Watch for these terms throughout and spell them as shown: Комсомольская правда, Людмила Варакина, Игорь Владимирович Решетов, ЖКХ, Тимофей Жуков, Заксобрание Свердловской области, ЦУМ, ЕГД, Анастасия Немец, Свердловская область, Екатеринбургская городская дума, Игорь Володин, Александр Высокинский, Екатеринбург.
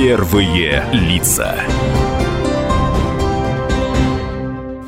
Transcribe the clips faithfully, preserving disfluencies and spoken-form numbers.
Первые лица.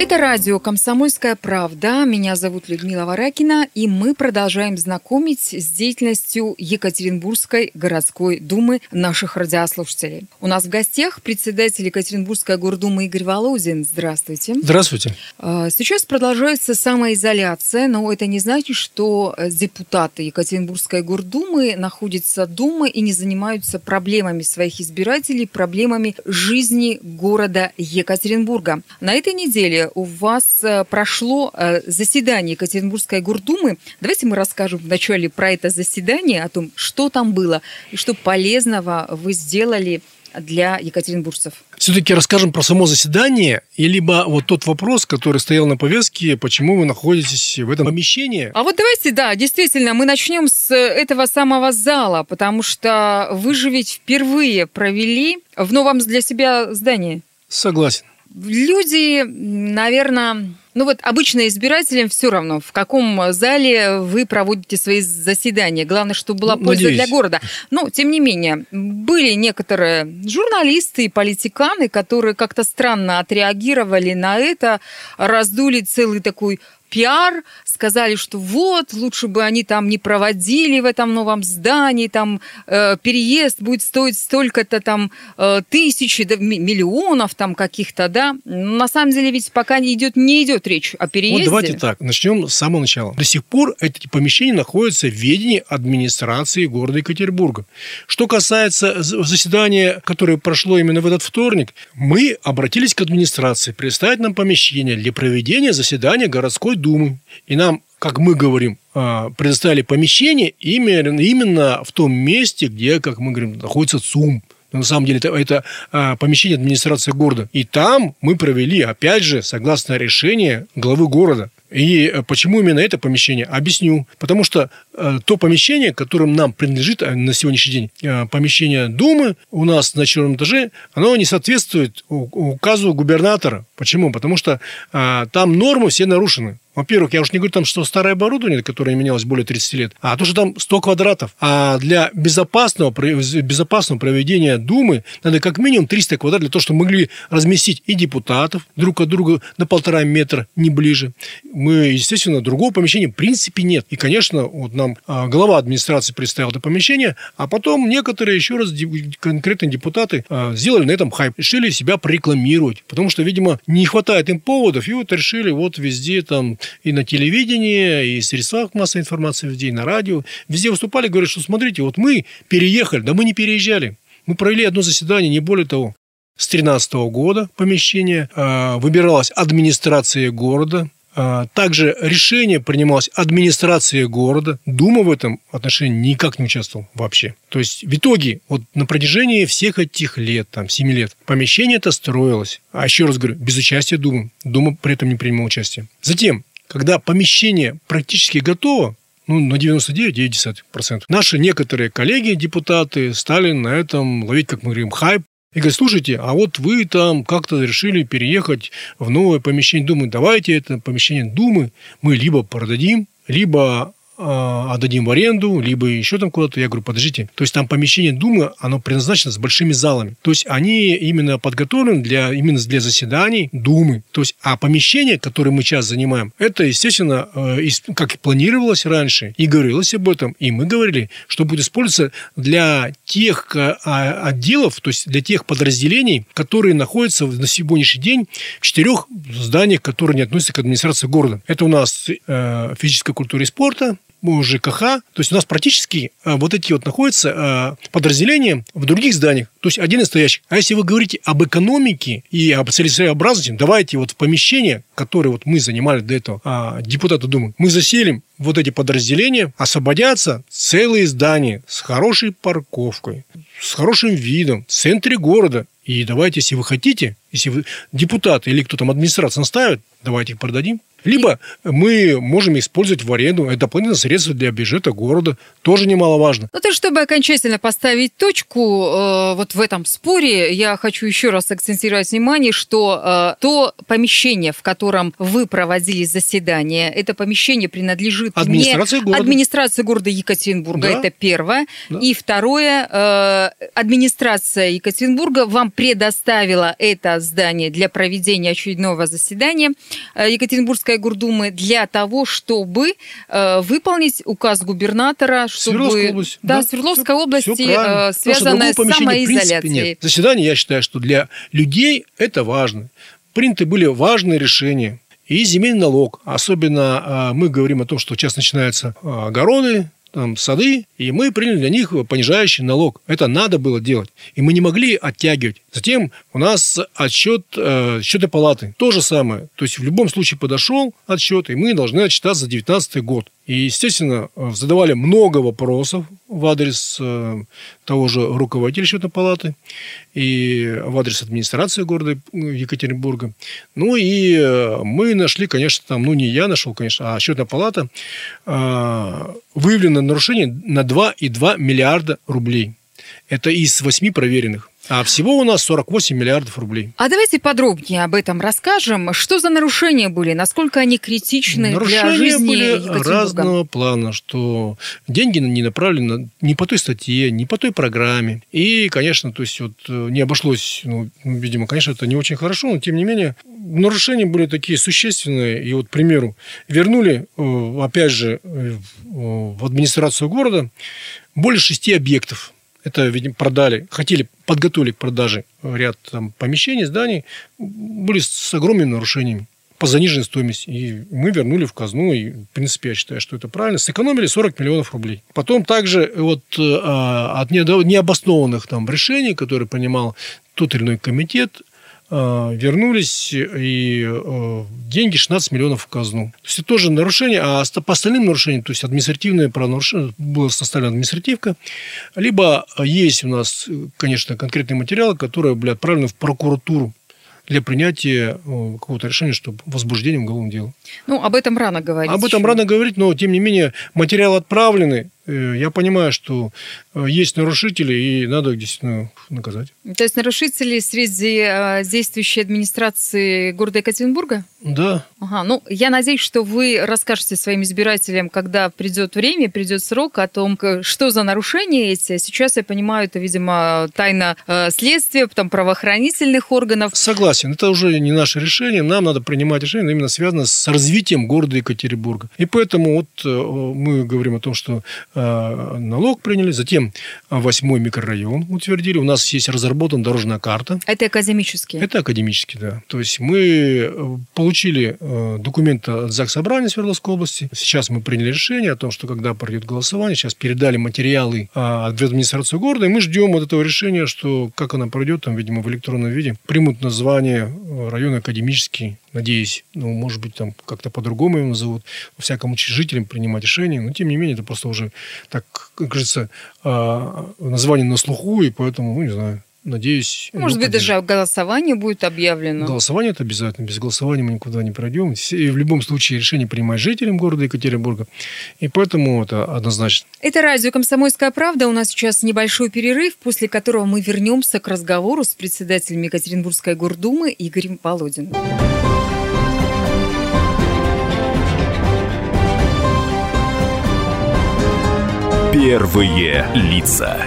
Это радио «Комсомольская правда». Меня зовут Людмила Варакина, и мы продолжаем знакомить с деятельностью Екатеринбургской городской думы наших радиослушателей. У нас в гостях председатель Екатеринбургской гордумы Игорь Володин. Здравствуйте. Здравствуйте. Сейчас продолжается самоизоляция, но это не значит, что депутаты Екатеринбургской гордумы находятся дома и не занимаются проблемами своих избирателей, проблемами жизни города Екатеринбурга. На этой неделе у вас прошло заседание Екатеринбургской гордумы. Давайте мы расскажем вначале про это заседание, о том, что там было и что полезного вы сделали для екатеринбуржцев. Все-таки расскажем про само заседание, и либо вот тот вопрос, который стоял на повестке, почему вы находитесь в этом помещении. А вот давайте, да, действительно, мы начнем с этого самого зала, потому что вы же ведь впервые провели в новом для себя здании. Согласен. Люди, наверное, ну вот обычно избирателям все равно, в каком зале вы проводите свои заседания. Главное, чтобы была польза, надеюсь, для города. Но, тем не менее, были некоторые журналисты и политиканы, которые как-то странно отреагировали на это, раздули целый такой пиар, сказали, что вот, лучше бы они там не проводили в этом новом здании, там э, переезд будет стоить столько-то там э, тысячи, да, миллионов там каких-то, да. Но на самом деле ведь пока не идет, не идет речь о переезде. Вот давайте так, начнем с самого начала. До сих пор эти помещения находятся в ведении администрации города Екатеринбурга. Что касается заседания, которое прошло именно в этот вторник, мы обратились к администрации предоставить нам помещение для проведения заседания городской думы. И нам, как мы говорим, предоставили помещение именно в том месте, где, как мы говорим, находится ЦУМ. На самом деле, это, это помещение администрации города. И там мы провели, опять же, согласно решению главы города. И почему именно это помещение? Объясню. Потому что то помещение, которым нам принадлежит на сегодняшний день, помещение Думы у нас на черном этаже, оно не соответствует указу губернатора. Почему? Потому что там нормы все нарушены. Во-первых, я уже не говорю, там, что старое оборудование, которое менялось более тридцати лет, а то, что там сто квадратов. А для безопасного, безопасного проведения Думы надо как минимум триста квадратов, для того, чтобы могли разместить и депутатов друг от друга на полтора метра, не ближе. Мы, естественно, другого помещения в принципе нет. И, конечно, вот нам глава администрации представил это помещение, а потом некоторые еще раз конкретные депутаты сделали на этом хайп, решили себя прорекламировать, потому что, видимо, не хватает им поводов, и вот решили вот везде там и на телевидении, и в средствах массовой информации, везде и на радио, везде выступали, говорят, что смотрите, вот мы переехали, да мы не переезжали, мы провели одно заседание, не более того. С две тысячи тринадцатого года помещение выбиралась администрация города. Также решение принималось администрацией города. Дума в этом отношении никак не участвовала вообще. То есть в итоге вот на протяжении всех этих лет, там, семи лет, помещение это строилось. А еще раз говорю, без участия Думы. Дума при этом не принимала участие. Затем, когда помещение практически готово, ну, на девяносто девять целых девять десятых процента, наши некоторые коллеги, депутаты, стали на этом ловить, как мы говорим, хайп. И говорит, слушайте, а вот вы там как-то решили переехать в новое помещение Думы. Давайте это помещение Думы мы либо продадим, либо э, отдадим в аренду, либо еще там куда-то. Я говорю, подождите. То есть там помещение Думы, оно предназначено с большими залами. То есть они именно подготовлены для, именно для заседаний Думы. То есть, а помещение, которое мы сейчас занимаем, это, естественно, э, как и планировалось раньше, и говорилось об этом, и мы говорили, что будет использоваться для тех отделов, то есть для тех подразделений, которые находятся на сегодняшний день в четырех зданиях, которые не относятся к администрации города. Это у нас э, физическая культура и спорта, ЖКХ. То есть у нас практически э, вот эти вот находятся э, подразделения в других зданиях, то есть отдельно стоящих. А если вы говорите об экономике и об целесообразности, давайте вот в помещение, которое вот мы занимали до этого, э, депутаты Думы, мы заселим вот эти подразделения, освободятся целые здания с хорошей парковкой, с хорошим видом, в центре города. И давайте, если вы хотите, если вы депутаты или кто там администрация наставит, давайте их продадим. Либо мы можем использовать в аренду дополнительные средства для бюджета города. Тоже немаловажно. Ну, то, чтобы окончательно поставить точку э, вот в этом споре, я хочу еще раз акцентировать внимание, что э, то помещение, в котором вы проводили заседание, это помещение принадлежит администрации не города. администрации города Екатеринбурга. Да. Это первое. Да. И второе, э, администрация Екатеринбурга вам предоставила это здание для проведения очередного заседания Екатеринбургской Гордумы для того, чтобы э, выполнить указ губернатора, чтобы... Да, да, Свердловской все, области, все э, связанная с самоизоляцией. Заседание, я считаю, что для людей это важно. Приняты были важные решения. И земельный налог. Особенно э, мы говорим о том, что сейчас начинаются огороды, там, сады, и мы приняли для них понижающий налог. Это надо было делать. И мы не могли оттягивать. Затем у нас отсчет э, счета палаты. То же самое. То есть в любом случае подошел отсчет, и мы должны отчитаться за девятнадцатый год. И, естественно, задавали много вопросов в адрес э, того же руководителя счетной палаты и в адрес администрации города Екатеринбурга. Ну и э, мы нашли, конечно, там, ну не я нашел, конечно, а счетная палата, э, выявлено нарушение на два целых две десятых миллиарда рублей. Это из восьми проверенных. А всего у нас сорок восемь миллиардов рублей. А давайте подробнее об этом расскажем. Что за нарушения были? Насколько они критичны нарушения для жизни Екатеринбурга? Нарушения были разного плана, что деньги не направлены ни по той статье, ни по той программе. И, конечно, то есть вот не обошлось, ну, видимо, конечно, это не очень хорошо, но тем не менее нарушения были такие существенные. И вот, к примеру, вернули, опять же, в администрацию города более шести объектов. Это, видимо, продали, хотели, подготовили к продаже ряд там, помещений, зданий, были с огромными нарушениями по заниженной стоимости. И мы вернули в казну, и, в принципе, я считаю, что это правильно. Сэкономили сорок миллионов рублей. Потом также вот, а, от необоснованных там, решений, которые принимал тот или иной комитет, а, вернулись и а, деньги шестнадцать миллионов в казну. То есть это тоже нарушение, а по остальным нарушениям, то есть административное правонарушение, была составлена административка, либо есть у нас, конечно, конкретные материалы, которые были отправлены в прокуратуру для принятия какого-то решения, чтобы возбуждением уголовного дела. Ну, об этом рано говорить. Об этом еще. рано говорить, но, тем не менее, материалы отправлены. Я понимаю, что есть нарушители, и надо их действительно наказать. То есть нарушители среди действующей администрации города Екатеринбурга? Да. Ага. Ну, я надеюсь, что вы расскажете своим избирателям, когда придет время, придет срок, о том, что за нарушения эти. Сейчас, я понимаю, это, видимо, тайна следствия, там, правоохранительных органов. Согласен. Это уже не наше решение. Нам надо принимать решение, именно связанное с развитием города Екатеринбурга. И поэтому вот мы говорим о том, что налог приняли, затем восьмой микрорайон утвердили. У нас есть разработана дорожная карта. Это академически? Это академически, да. То есть мы получили документы от Заксобрания Свердловской области. Сейчас мы приняли решение о том, что когда пройдет голосование, сейчас передали материалы в администрацию города, и мы ждем от этого решения, что как она пройдет, там, видимо, в электронном виде, примут название района академический. Надеюсь, ну, может быть, там как-то по-другому его назовут. Во всяком случае, жителям принимать решение. Но, тем не менее, это просто уже, так, как говорится, название на слуху, и поэтому, ну, не знаю, надеюсь... Может быть, поддержит. Даже голосование будет объявлено? Голосование – это обязательно. Без голосования мы никуда не пройдем. И в любом случае решение принимать жителям города Екатеринбурга. И поэтому это однозначно. Это радио «Комсомольская правда». У нас сейчас небольшой перерыв, после которого мы вернемся к разговору с председателем Екатеринбургской гордумы Игорем Володиным. Первые лица.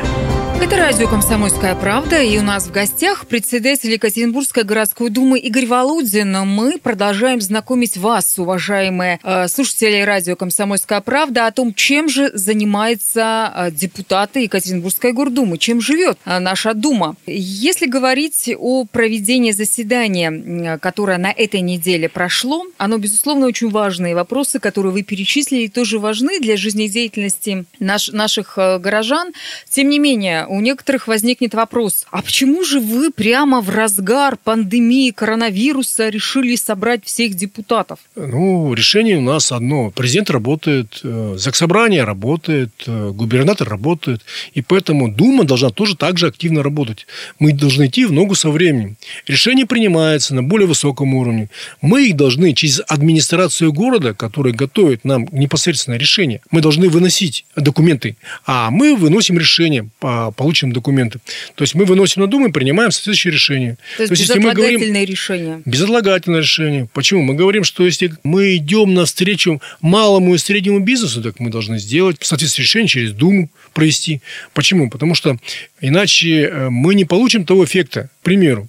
Это радио «Комсомольская правда», и у нас в гостях председатель Екатеринбургской городской думы Игорь Володин. Мы продолжаем знакомить вас, уважаемые слушатели радио «Комсомольская правда», о том, чем же занимаются депутаты Екатеринбургской гордумы, чем живет наша дума. Если говорить о проведении заседания, которое на этой неделе прошло, оно, безусловно, очень важное. Вопросы, которые вы перечислили, тоже важны для жизнедеятельности наш, наших горожан. Тем не менее, Наверное, у некоторых возникнет вопрос, а почему же вы прямо в разгар пандемии коронавируса решили собрать всех депутатов? Ну, решение у нас одно. Президент работает, Заксобрание работает, губернатор работает, и поэтому Дума должна тоже так же активно работать. Мы должны идти в ногу со временем. Решение принимается на более высоком уровне. Мы их должны через администрацию города, которая готовит нам непосредственно решение, мы должны выносить документы, а мы выносим решение, получим документы. То есть мы выносим на Думу и принимаем соответствующее решение. То есть, То есть безотлагательное говорим... решение. Безотлагательное решение. Почему? Мы говорим, что если мы идем навстречу малому и среднему бизнесу, так мы должны сделать соответствующее решение через Думу провести. Почему? Потому что иначе мы не получим того эффекта. К примеру,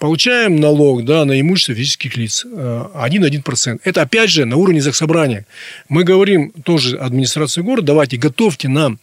получаем налог, да, на имущество физических лиц один целых одна десятая процента. Это опять же на уровне Заксобрания. Мы говорим тоже администрации города, давайте готовьте нам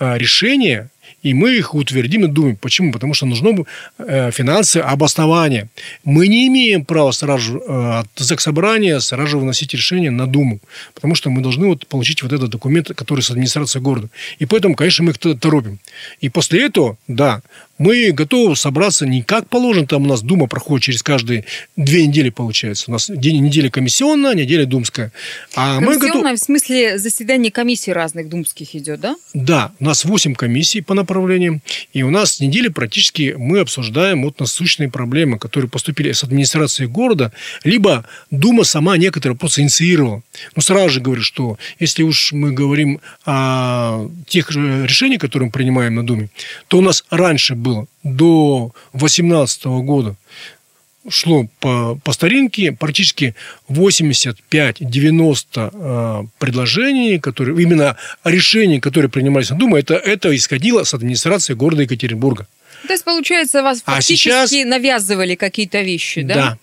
решение, и мы их утвердим и думаем. Почему? Потому что нужно финансовое обоснование. Мы не имеем права сразу от Заксобрания сразу выносить решение на Думу, потому что мы должны вот получить вот этот документ, который с администрацией города. И поэтому, конечно, мы их торопим. И после этого, да, мы готовы собраться не как положено. Там у нас Дума проходит через каждые две недели, получается. У нас неделя комиссионная, неделя думская. А комиссионная, мы готов... в смысле заседание комиссий разных думских идет, да? Да. У нас восемь комиссий по направлениям. И у нас неделя практически мы обсуждаем вот насущные проблемы, которые поступили с администрации города. Либо Дума сама некоторые вопросы инициировала. Но сразу же говорю, что если уж мы говорим о тех решениях, которые мы принимаем на Думе, то у нас раньше был до две тысячи восемнадцатого года шло по, по старинке практически восемьдесят пять-девяносто э, предложений, которые, именно решений, которые принимались на Думе, это, это исходило с администрации города Екатеринбурга. То есть, получается, вас а фактически сейчас... навязывали какие-то вещи, да? Да.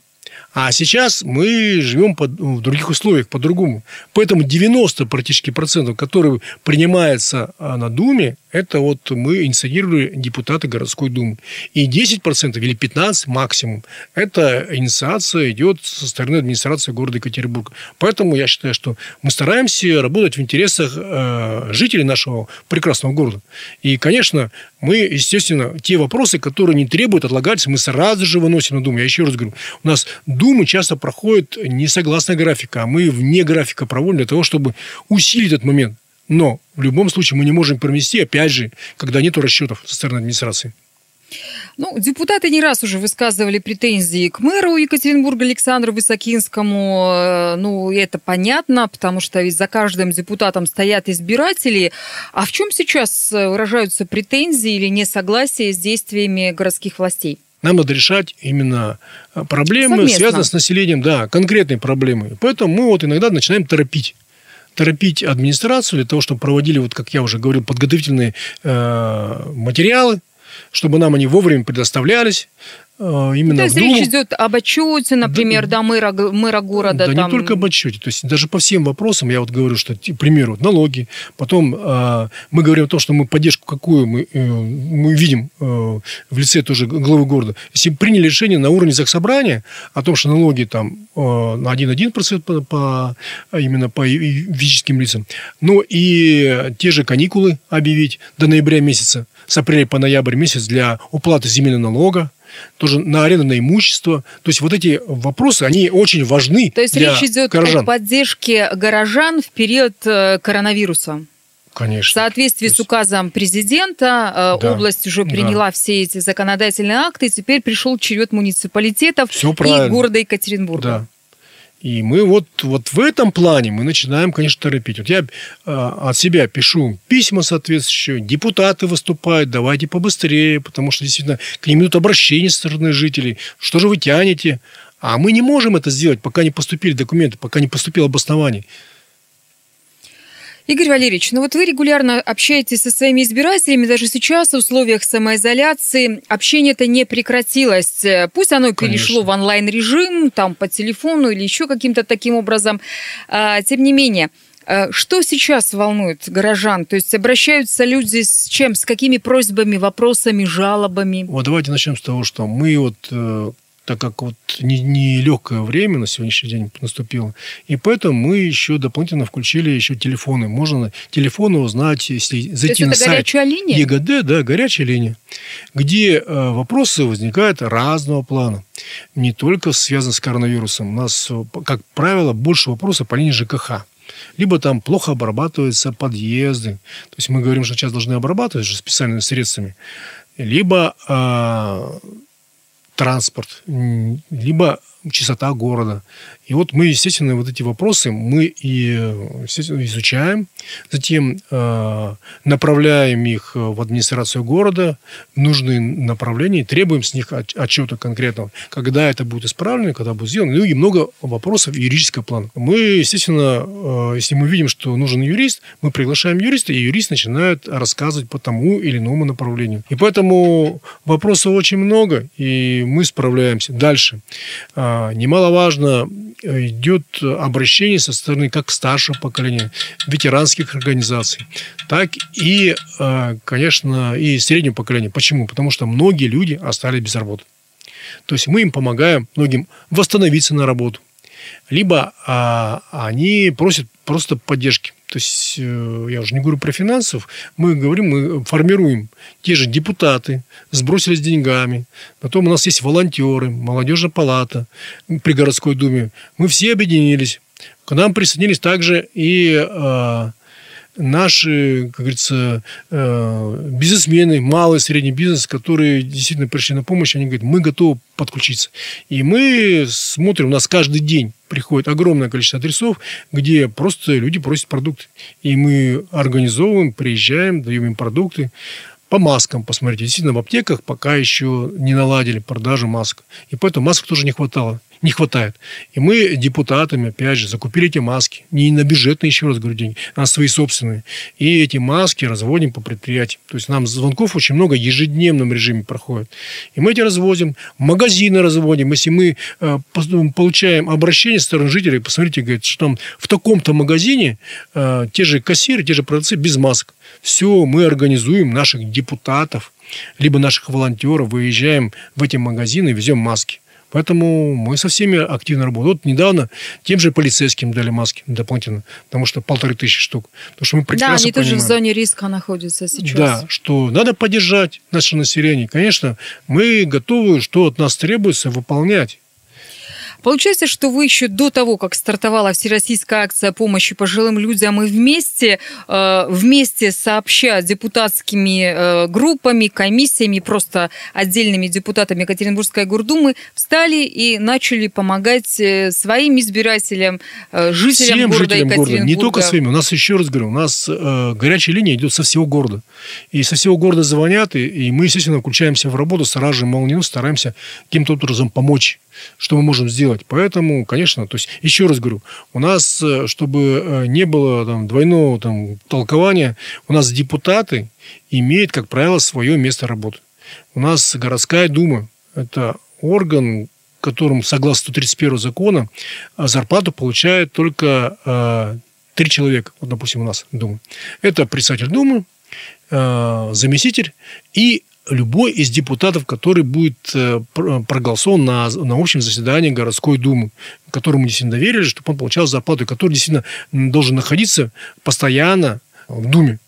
А сейчас мы живем под, в других условиях, по-другому. Поэтому девяносто практически процентов, которые принимаются на Думе, это вот мы инициировали депутаты городской думы. И десять процентов или пятнадцать процентов максимум, это инициация идет со стороны администрации города Екатеринбурга. Поэтому я считаю, что мы стараемся работать в интересах э, жителей нашего прекрасного города. И, конечно, мы, естественно, те вопросы, которые не требуют отлагательства, мы сразу же выносим на Думу. Я еще раз говорю, у нас Думы часто проходят не согласно графику, а мы вне графика проводим для того, чтобы усилить этот момент. Но в любом случае мы не можем промести, опять же, когда нет расчетов со стороны администрации. Ну, депутаты не раз уже высказывали претензии к мэру Екатеринбурга Александру Высокинскому. Ну, это понятно, потому что ведь за каждым депутатом стоят избиратели. А в чем сейчас выражаются претензии или несогласие с действиями городских властей? Нам надо решать именно проблемы, совместно, связанные с населением, да, конкретные проблемы. Поэтому мы вот иногда начинаем торопить. Торопить администрацию для того, чтобы проводили, вот, как я уже говорил, подготовительные э, материалы, чтобы нам они вовремя предоставлялись. Именно то есть речь идет об отчете, например, да, да, мэра, мэра города. Да, там... не только об отчете. То есть даже по всем вопросам, я вот говорю, что, к примеру, вот налоги. Потом э, мы говорим о том, что мы поддержку какую мы, э, мы видим э, в лице тоже главы города. Если приняли решение на уровне Заксобрания о том, что налоги там на один целых одна десятая процента по, по, именно по физическим лицам, но и те же каникулы объявить до ноября месяца, с апреля по ноябрь месяц для уплаты земельного налога, тоже на арену, на имущество. То есть вот эти вопросы, они очень важны для горожан. То есть речь идет о поддержке горожан в период коронавируса. Конечно. В соответствии есть... с указом президента, да, область уже приняла, да, все эти законодательные акты, и теперь пришел черед муниципалитетов и города Екатеринбурга. Да. И мы вот, вот в этом плане мы начинаем, конечно, торопить. Вот я э, от себя пишу письма соответствующие, депутаты выступают, давайте побыстрее, потому что действительно к ним идут обращения со стороны жителей. Что же вы тянете? А мы не можем это сделать, пока не поступили документы, пока не поступило обоснование. Игорь Валерьевич, ну вот вы регулярно общаетесь со своими избирателями, даже сейчас в условиях самоизоляции общение-то не прекратилось. Пусть оно перешло, конечно, в онлайн-режим, там по телефону или еще каким-то таким образом. Тем не менее, что сейчас волнует горожан? То есть обращаются люди с чем? С какими просьбами, вопросами, жалобами? Вот давайте начнем с того, что мы вот... так как вот нелегкое время на сегодняшний день наступило. И поэтому мы еще дополнительно включили еще телефоны. Можно телефоны узнать, если зайти на сайт ЕГД, да, горячая линия, где вопросы возникают разного плана. Не только связаны с коронавирусом. У нас, как правило, больше вопросов по линии ЖКХ. Либо там плохо обрабатываются подъезды. То есть мы говорим, что сейчас должны обрабатывать же специальными средствами. Либо э, транспорт, либо чистота города. И вот мы, естественно, вот эти вопросы мы и изучаем. Затем э, направляем их в администрацию города, в нужные направления, требуем с них отчета конкретного. Когда это будет исправлено, когда будет сделано. Ну и много вопросов юридического плана. Мы, естественно, э, если мы видим, что нужен юрист, мы приглашаем юриста, и юрист начинает рассказывать по тому или иному направлению. И поэтому вопросов очень много, и мы справляемся. Дальше. Э, немаловажно идет обращение со стороны как старшего поколения, ветеранских организаций, так и, конечно, и среднего поколения. Почему? Потому что многие люди остались без работы. То есть мы им помогаем, многим, восстановиться на работу. Либо а, они просят просто поддержки. То есть, я уже не говорю про финансов, мы говорим, мы формируем. Те же депутаты сбросились деньгами. Потом у нас есть волонтеры, молодежная палата при городской думе. Мы все объединились. К нам присоединились также и э, наши, как говорится, э, бизнесмены, малый, средний бизнес, которые действительно пришли на помощь. Они говорят, мы готовы подключиться. И мы смотрим, у нас каждый день приходит огромное количество адресов, где просто люди просят продукты. И мы организовываем, приезжаем, даем им продукты. По маскам, посмотрите, действительно, в аптеках пока еще не наладили продажу масок. И поэтому масок тоже не хватало. Не хватает. И мы депутатами, опять же, закупили эти маски. Не на бюджетные, еще раз говорю, деньги, а свои собственные. И эти маски разводим по предприятиям. То есть нам звонков очень много в ежедневном режиме проходит. И мы эти развозим. Магазины разводим. Если мы э, получаем обращение со стороны жителей, посмотрите, говорит, что там в таком-то магазине э, те же кассиры, те же продавцы без масок. Все, мы организуем наших депутатов, либо наших волонтеров, выезжаем в эти магазины и везем маски. Поэтому мы со всеми активно работаем. Вот недавно тем же полицейским дали маски дополнительно, потому что полторы тысячи штук. Потому что мы прекрасно да, они понимаем, тоже в зоне риска находятся сейчас. Да, что надо поддержать наше население. Конечно, мы готовы, что от нас требуется, выполнять. Получается, что вы еще до того, как стартовала всероссийская акция помощи пожилым людям, и вместе, вместе сообща с депутатскими группами, комиссиями, просто отдельными депутатами Екатеринбургской гордумы, встали и начали помогать своим избирателям, жителям Всем города жителям Екатеринбурга. Города. Не только своими. У нас, еще раз говорю, у нас горячая линия идет со всего города. И со всего города звонят, и мы, естественно, включаемся в работу, сразу же молниеносно стараемся каким-то образом помочь. Что мы можем сделать? Поэтому, конечно, то есть, еще раз говорю, у нас, чтобы не было там двойного там толкования, у нас депутаты имеют, как правило, свое место работы. У нас городская дума – это орган, которым, согласно сто тридцать первому закона, зарплату получает только три человека. Вот, допустим, у нас дума. Это председатель думы, заместитель и любой из депутатов, который будет проголосован на, на общем заседании городской думы, которому действительно доверили, чтобы он получал зарплату, и который действительно должен находиться постоянно в думе.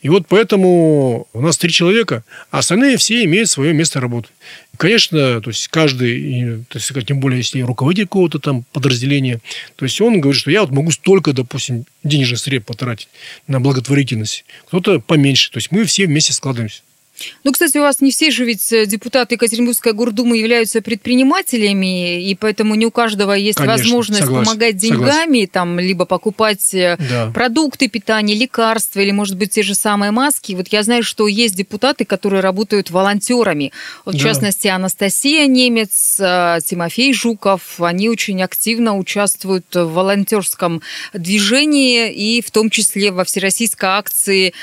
И вот поэтому у нас три человека, а остальные все имеют свое место работы. Конечно, то есть каждый, то есть, тем более, если руководитель какого-то там подразделения, то есть он говорит, что я вот могу столько, допустим, денежных средств потратить на благотворительность, кто-то поменьше. То есть мы все вместе складываемся. Ну, кстати, у вас не все же ведь депутаты Екатеринбургской гордумы являются предпринимателями, и поэтому не у каждого есть Конечно, возможность согласен, помогать деньгами, там, либо покупать да. продукты питания, лекарства, или, может быть, те же самые маски. Вот я знаю, что есть депутаты, которые работают волонтерами. Вот, в да. частности, Анастасия Немец, Тимофей Жуков. Они очень активно участвуют в волонтерском движении, и в том числе во всероссийской акции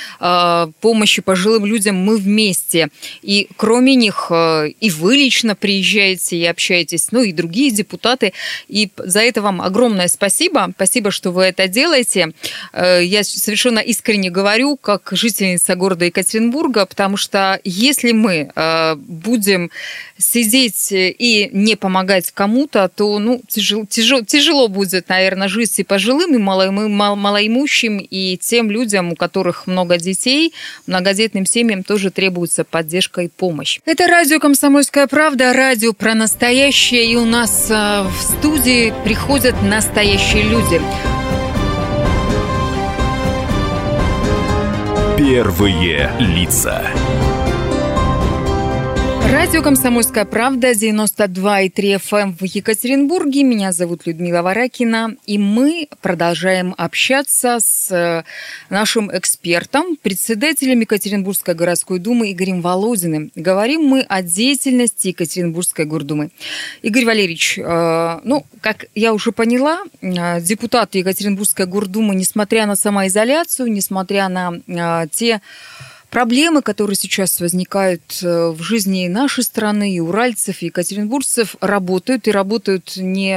помощи пожилым людям мы вместе. месте. И кроме них и вы лично приезжаете и общаетесь, ну и другие депутаты. И за это вам огромное спасибо. Спасибо, что вы это делаете. Я совершенно искренне говорю, как жительница города Екатеринбурга, потому что если мы будем сидеть и не помогать кому-то, то ну, тяжело, тяжело, тяжело будет, наверное, жить и пожилым, и малоимущим, и тем людям, у которых много детей, многодетным семьям тоже требуется поддержка и помощь. Это радио «Комсомольская правда», радио про настоящее, и у нас в студии приходят настоящие люди. Первые лица. Радио «Комсомольская правда», девяносто два и три эф эм в Екатеринбурге. Меня зовут Людмила Варакина. И мы продолжаем общаться с нашим экспертом, председателем Екатеринбургской городской думы Игорем Володиным. Говорим мы о деятельности Екатеринбургской гордумы. Игорь Валерьевич, ну, как я уже поняла, депутаты Екатеринбургской гордумы, несмотря на самоизоляцию, несмотря на те... проблемы, которые сейчас возникают в жизни нашей страны, и уральцев, и екатеринбуржцев, работают, и работают не,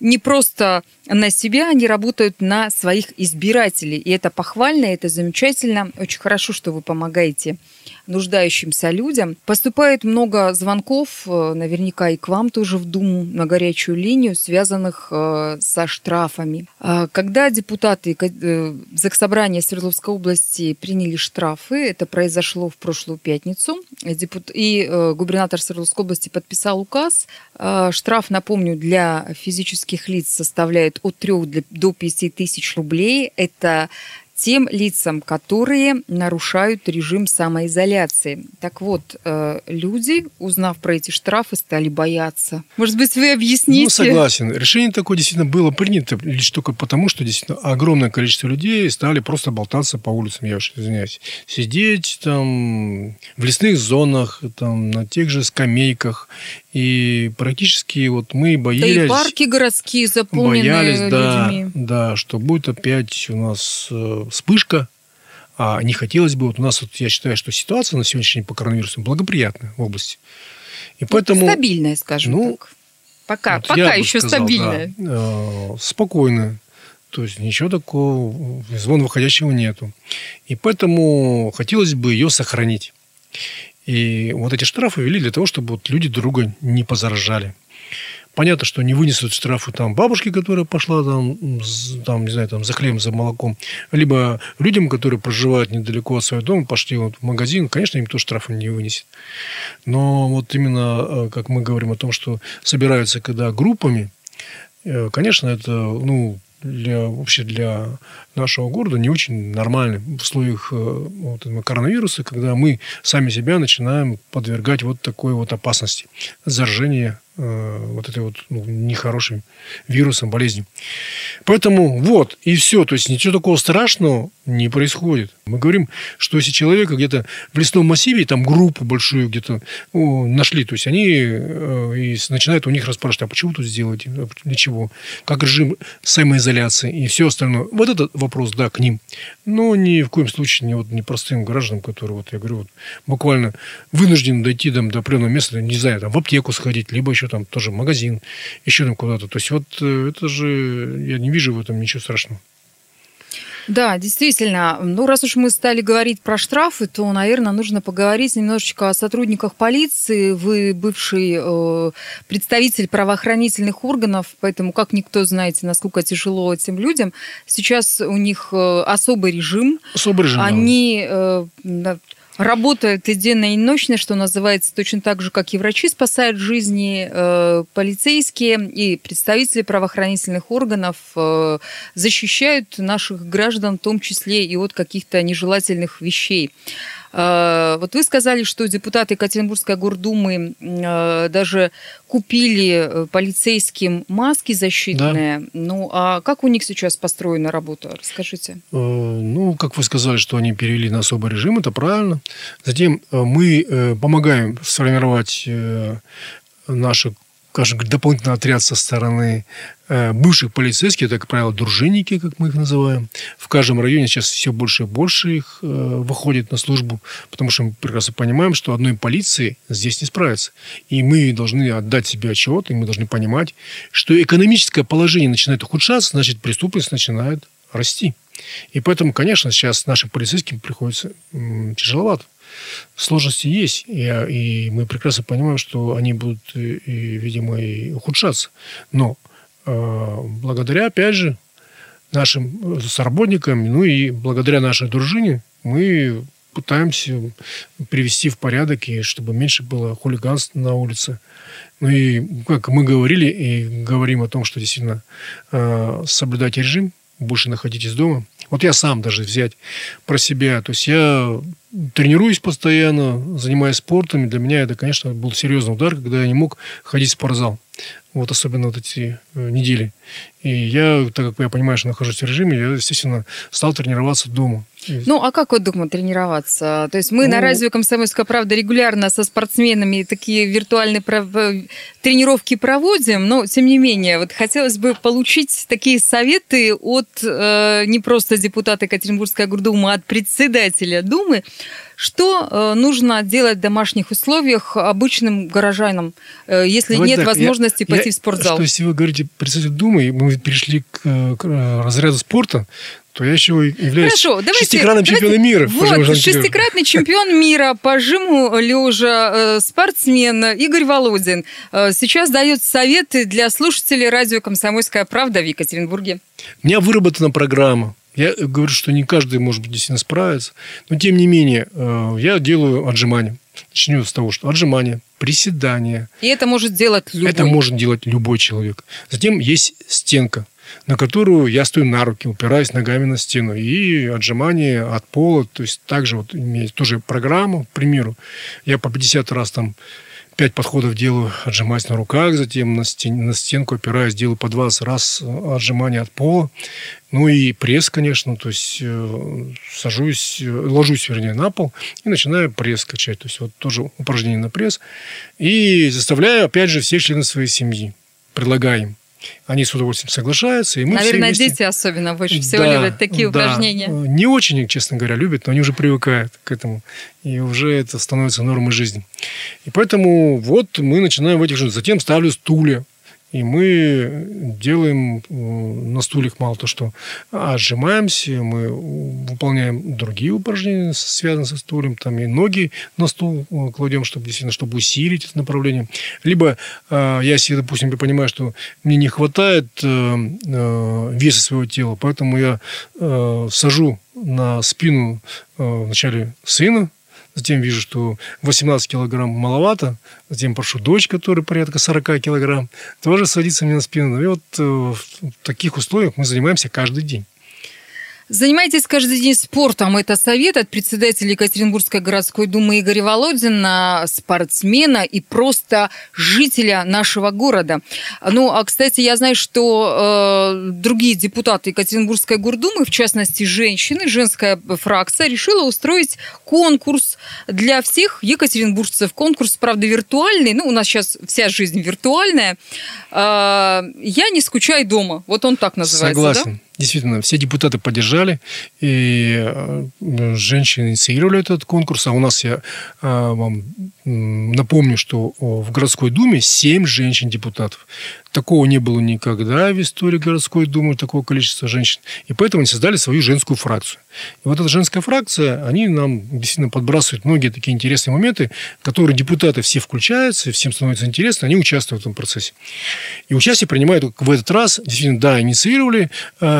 не просто на себя, они работают на своих избирателей. И это похвально, это замечательно. Очень хорошо, что вы помогаете нуждающимся людям. Поступает много звонков, наверняка и к вам тоже в Думу, на горячую линию, связанных со штрафами. Когда депутаты Заксобрания Свердловской области приняли штрафы, это произошло в прошлую пятницу, и губернатор Свердловской области подписал указ. Штраф, напомню, для физических лиц составляет от трёх до пяти тысяч рублей. Это тем лицам, которые нарушают режим самоизоляции. Так вот, люди, узнав про эти штрафы, стали бояться. Может быть, вы объясните? Ну, согласен. Решение такое действительно было принято лишь только потому, что действительно огромное количество людей стали просто болтаться по улицам, я уж извиняюсь. Сидеть там в лесных зонах, там, на тех же скамейках. И практически вот мы боялись... Да и парки городские заполнены боялись, людьми. Да, да, что будет опять у нас... вспышка. А не хотелось бы, вот у нас, вот, я считаю, что ситуация на сегодняшний день по коронавирусу благоприятная в области. И ну, поэтому, стабильная, скажем ну, так. Пока, вот пока еще сказал, стабильная. Да, э, спокойная. То есть ничего такого, звон выходящего нету. И поэтому хотелось бы ее сохранить. И вот эти штрафы ввели для того, чтобы вот люди друга не позаражали. Понятно, что не вынесут штрафы там бабушке, которая пошла там, там, не знаю, там, за хлебом, за молоком, либо людям, которые проживают недалеко от своего дома, пошли вот в магазин, конечно, им тоже штрафы не вынесет. Но вот именно, как мы говорим о том, что собираются когда группами, конечно, это, ну, для, вообще для нашего города не очень нормально в условиях вот, коронавируса, когда мы сами себя начинаем подвергать вот такой вот опасности заражения вот этой вот ну, нехорошим вирусом, болезнью. Поэтому вот, и все. То есть ничего такого страшного не происходит. Мы говорим, что если человека где-то в лесном массиве, там группу большую где-то ну, нашли, то есть они и начинают у них расспрашивать, а почему тут сделать, для чего, как режим самоизоляции и все остальное. Вот этот вопрос, да, к ним. Но ни в коем случае не, вот, не простым гражданам, которые, вот я говорю, вот, буквально вынуждены дойти там, до определенного места, не знаю, там, в аптеку сходить, либо еще там тоже магазин, еще там куда-то. То есть вот это же, я не вижу в этом ничего страшного. Да, действительно. Ну, раз уж мы стали говорить про штрафы, то, наверное, нужно поговорить немножечко о сотрудниках полиции. Вы бывший э, представитель правоохранительных органов, поэтому, как никто, знаете, насколько тяжело этим людям. Сейчас у них э, особый режим. Особый режим. Они... Э, да, работают и денно, и ночно, что называется, точно так же, как и врачи спасают жизни, э, полицейские и представители правоохранительных органов э, защищают наших граждан, в том числе и от каких-то нежелательных вещей. Э, вот вы сказали, что депутаты Екатеринбургской гордумы э, даже купили полицейским маски защитные. Да. Ну, а как у них сейчас построена работа? Расскажите. Э, ну, как вы сказали, что они перевели на особый режим, это правильно. Затем мы помогаем сформировать наши скажем, дополнительный отряд со стороны бывших полицейских, так, как правило, дружинники, как мы их называем. В каждом районе сейчас все больше и больше их выходит на службу, потому что мы прекрасно понимаем, что одной полиции здесь не справится. И мы должны отдать себе отчет, и мы должны понимать, что экономическое положение начинает ухудшаться, значит, преступность начинает расти. И поэтому, конечно, сейчас нашим полицейским приходится тяжеловато. Сложности есть, и, и мы прекрасно понимаем, что они будут, и, и, видимо, и ухудшаться. Но э, благодаря, опять же, нашим соработникам, ну и благодаря нашей дружине, мы пытаемся привести в порядок, и чтобы меньше было хулиганств на улице. Ну и, как мы говорили, и говорим о том, что действительно э, соблюдать режим, больше находитесь дома. Вот я сам даже взять про себя. То есть я тренируюсь постоянно, занимаюсь спортом. И для меня это, конечно, был серьезный удар, когда я не мог ходить в спортзал. Вот особенно вот эти недели. И я, так как я понимаю, что нахожусь в режиме, я, естественно, стал тренироваться дома. Ну, а как вот дома тренироваться? То есть мы ну... на радио «Комсомольская правда» регулярно со спортсменами такие виртуальные тренировки проводим, но, тем не менее, вот хотелось бы получить такие советы от э, не просто депутата Екатеринбургской гордумы, а от председателя Думы, что э, нужно делать в домашних условиях обычным горожанам, э, если Давай нет так, возможности я, пойти я, в спортзал? Что, если вы говорите «председатель Думы», мы перешли к, к разряду спорта, то я еще являюсь Хорошо, давайте, шестикратным чемпионом мира. Вот, шестикратный чемпион мира по жиму лежа, спортсмен Игорь Володин сейчас дает советы для слушателей радио «Комсомольская правда» в Екатеринбурге. У меня выработана программа. Я говорю, что не каждый, может быть, действительно справится. Но, тем не менее, я делаю отжимания. Начнем с того, что отжимания, приседания. И это может делать любой. Это может делать любой человек. Затем есть стенка, на которую я стою на руки, упираюсь ногами на стену. И отжимания от пола, то есть также вот имеет тоже программу, к примеру, я по пятьдесят раз там пять подходов делаю, отжимаюсь на руках, затем на, стен, на стенку опираюсь, делаю по двадцать раз отжимания от пола. Ну и пресс, конечно, то есть сажусь, ложусь, вернее, на пол и начинаю пресс качать. То есть вот тоже упражнение на пресс. И заставляю, опять же, всех членов своей семьи, предлагаю им. Они с удовольствием соглашаются. И мы Наверное, все дети особенно больше всего да, любят такие да. упражнения. Не очень, честно говоря, любят, но они уже привыкают к этому. И уже это становится нормой жизни. И поэтому вот мы начинаем в этих же. Затем ставлю стулья. И мы делаем на стульях мало то, что отжимаемся, мы выполняем другие упражнения, связанные со стульем, там и ноги на стул кладем, чтобы действительно, чтобы усилить это направление. Либо я себе, допустим, понимаю, что мне не хватает веса своего тела, поэтому я сажу на спину вначале сына. Затем вижу, что восемнадцать килограмм маловато. Затем прошу дочь, которая порядка сорок килограмм, тоже садится мне на спину. И вот в таких условиях мы занимаемся каждый день. Занимайтесь каждый день спортом. Это совет от председателя Екатеринбургской городской думы Игоря Володина, спортсмена и просто жителя нашего города. Ну, а, кстати, я знаю, что э, другие депутаты Екатеринбургской гордумы, в частности, женщины, женская фракция, решила устроить конкурс для всех екатеринбуржцев. Конкурс, правда, виртуальный. Ну, у нас сейчас вся жизнь виртуальная. Э, «Я не скучаю дома». Вот он так называется. Согласен. Да? Действительно, все депутаты поддержали, и женщины инициировали этот конкурс. А у нас, я вам напомню, что в городской думе семь женщин-депутатов. Такого не было никогда в истории городской думы, такого количества женщин. И поэтому они создали свою женскую фракцию. И вот эта женская фракция, они нам действительно подбрасывают многие такие интересные моменты, в которые депутаты все включаются, всем становится интересно, они участвуют в этом процессе. И участие принимают в этот раз, действительно, да, инициировали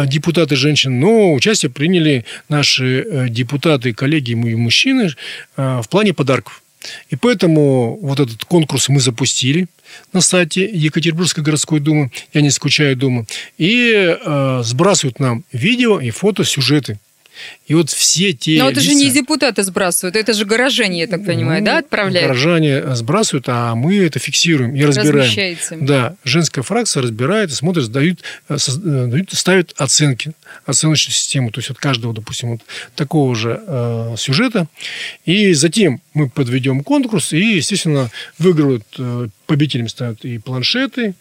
депутаты женщин, но участие приняли наши депутаты, коллеги и мужчины в плане подарков. И поэтому вот этот конкурс мы запустили на сайте Екатеринбургской городской думы «Я не скучаю дома». И сбрасывают нам видео и фото сюжеты. И вот все те... Но это лица... же не депутаты сбрасывают, это же горожане, я так понимаю, ну, да, отправляют? Горожане сбрасывают, а мы это фиксируем и разбираем. Размещается. Да, женская фракция разбирает, смотрит, сдают, сдают, ставят оценки, оценочную систему, то есть от каждого, допустим, вот такого же э, сюжета. И затем мы подведем конкурс, и, естественно, выиграют, э, победителями станут и планшеты,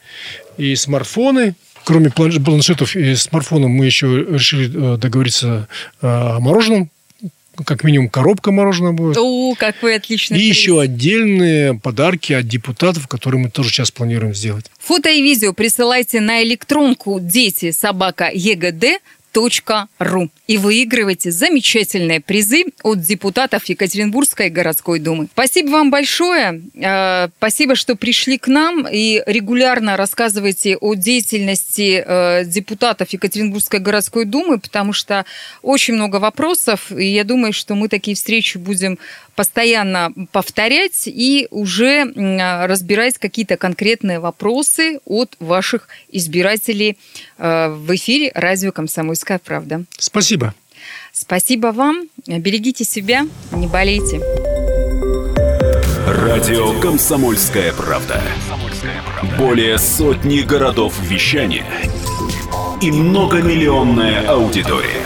и смартфоны. Кроме планшетов и смартфонов, мы еще решили договориться о мороженом. Как минимум, коробка мороженого будет. О, какой отличный. И приз. Еще отдельные подарки от депутатов, которые мы тоже сейчас планируем сделать. Фото и видео присылайте на электронку дети собака е гэ дэ точка ру и выигрывайте замечательные призы от депутатов Екатеринбургской городской думы. Спасибо вам большое. Спасибо, что пришли к нам и регулярно рассказываете о деятельности депутатов Екатеринбургской городской думы, потому что очень много вопросов, и я думаю, что мы такие встречи будем постоянно повторять и уже разбирать какие-то конкретные вопросы от ваших избирателей в эфире радио «Комсомольская правда». Спасибо. Спасибо вам. Берегите себя, не болейте. Радио «Комсомольская правда». Более сотни городов вещания и многомиллионная аудитория.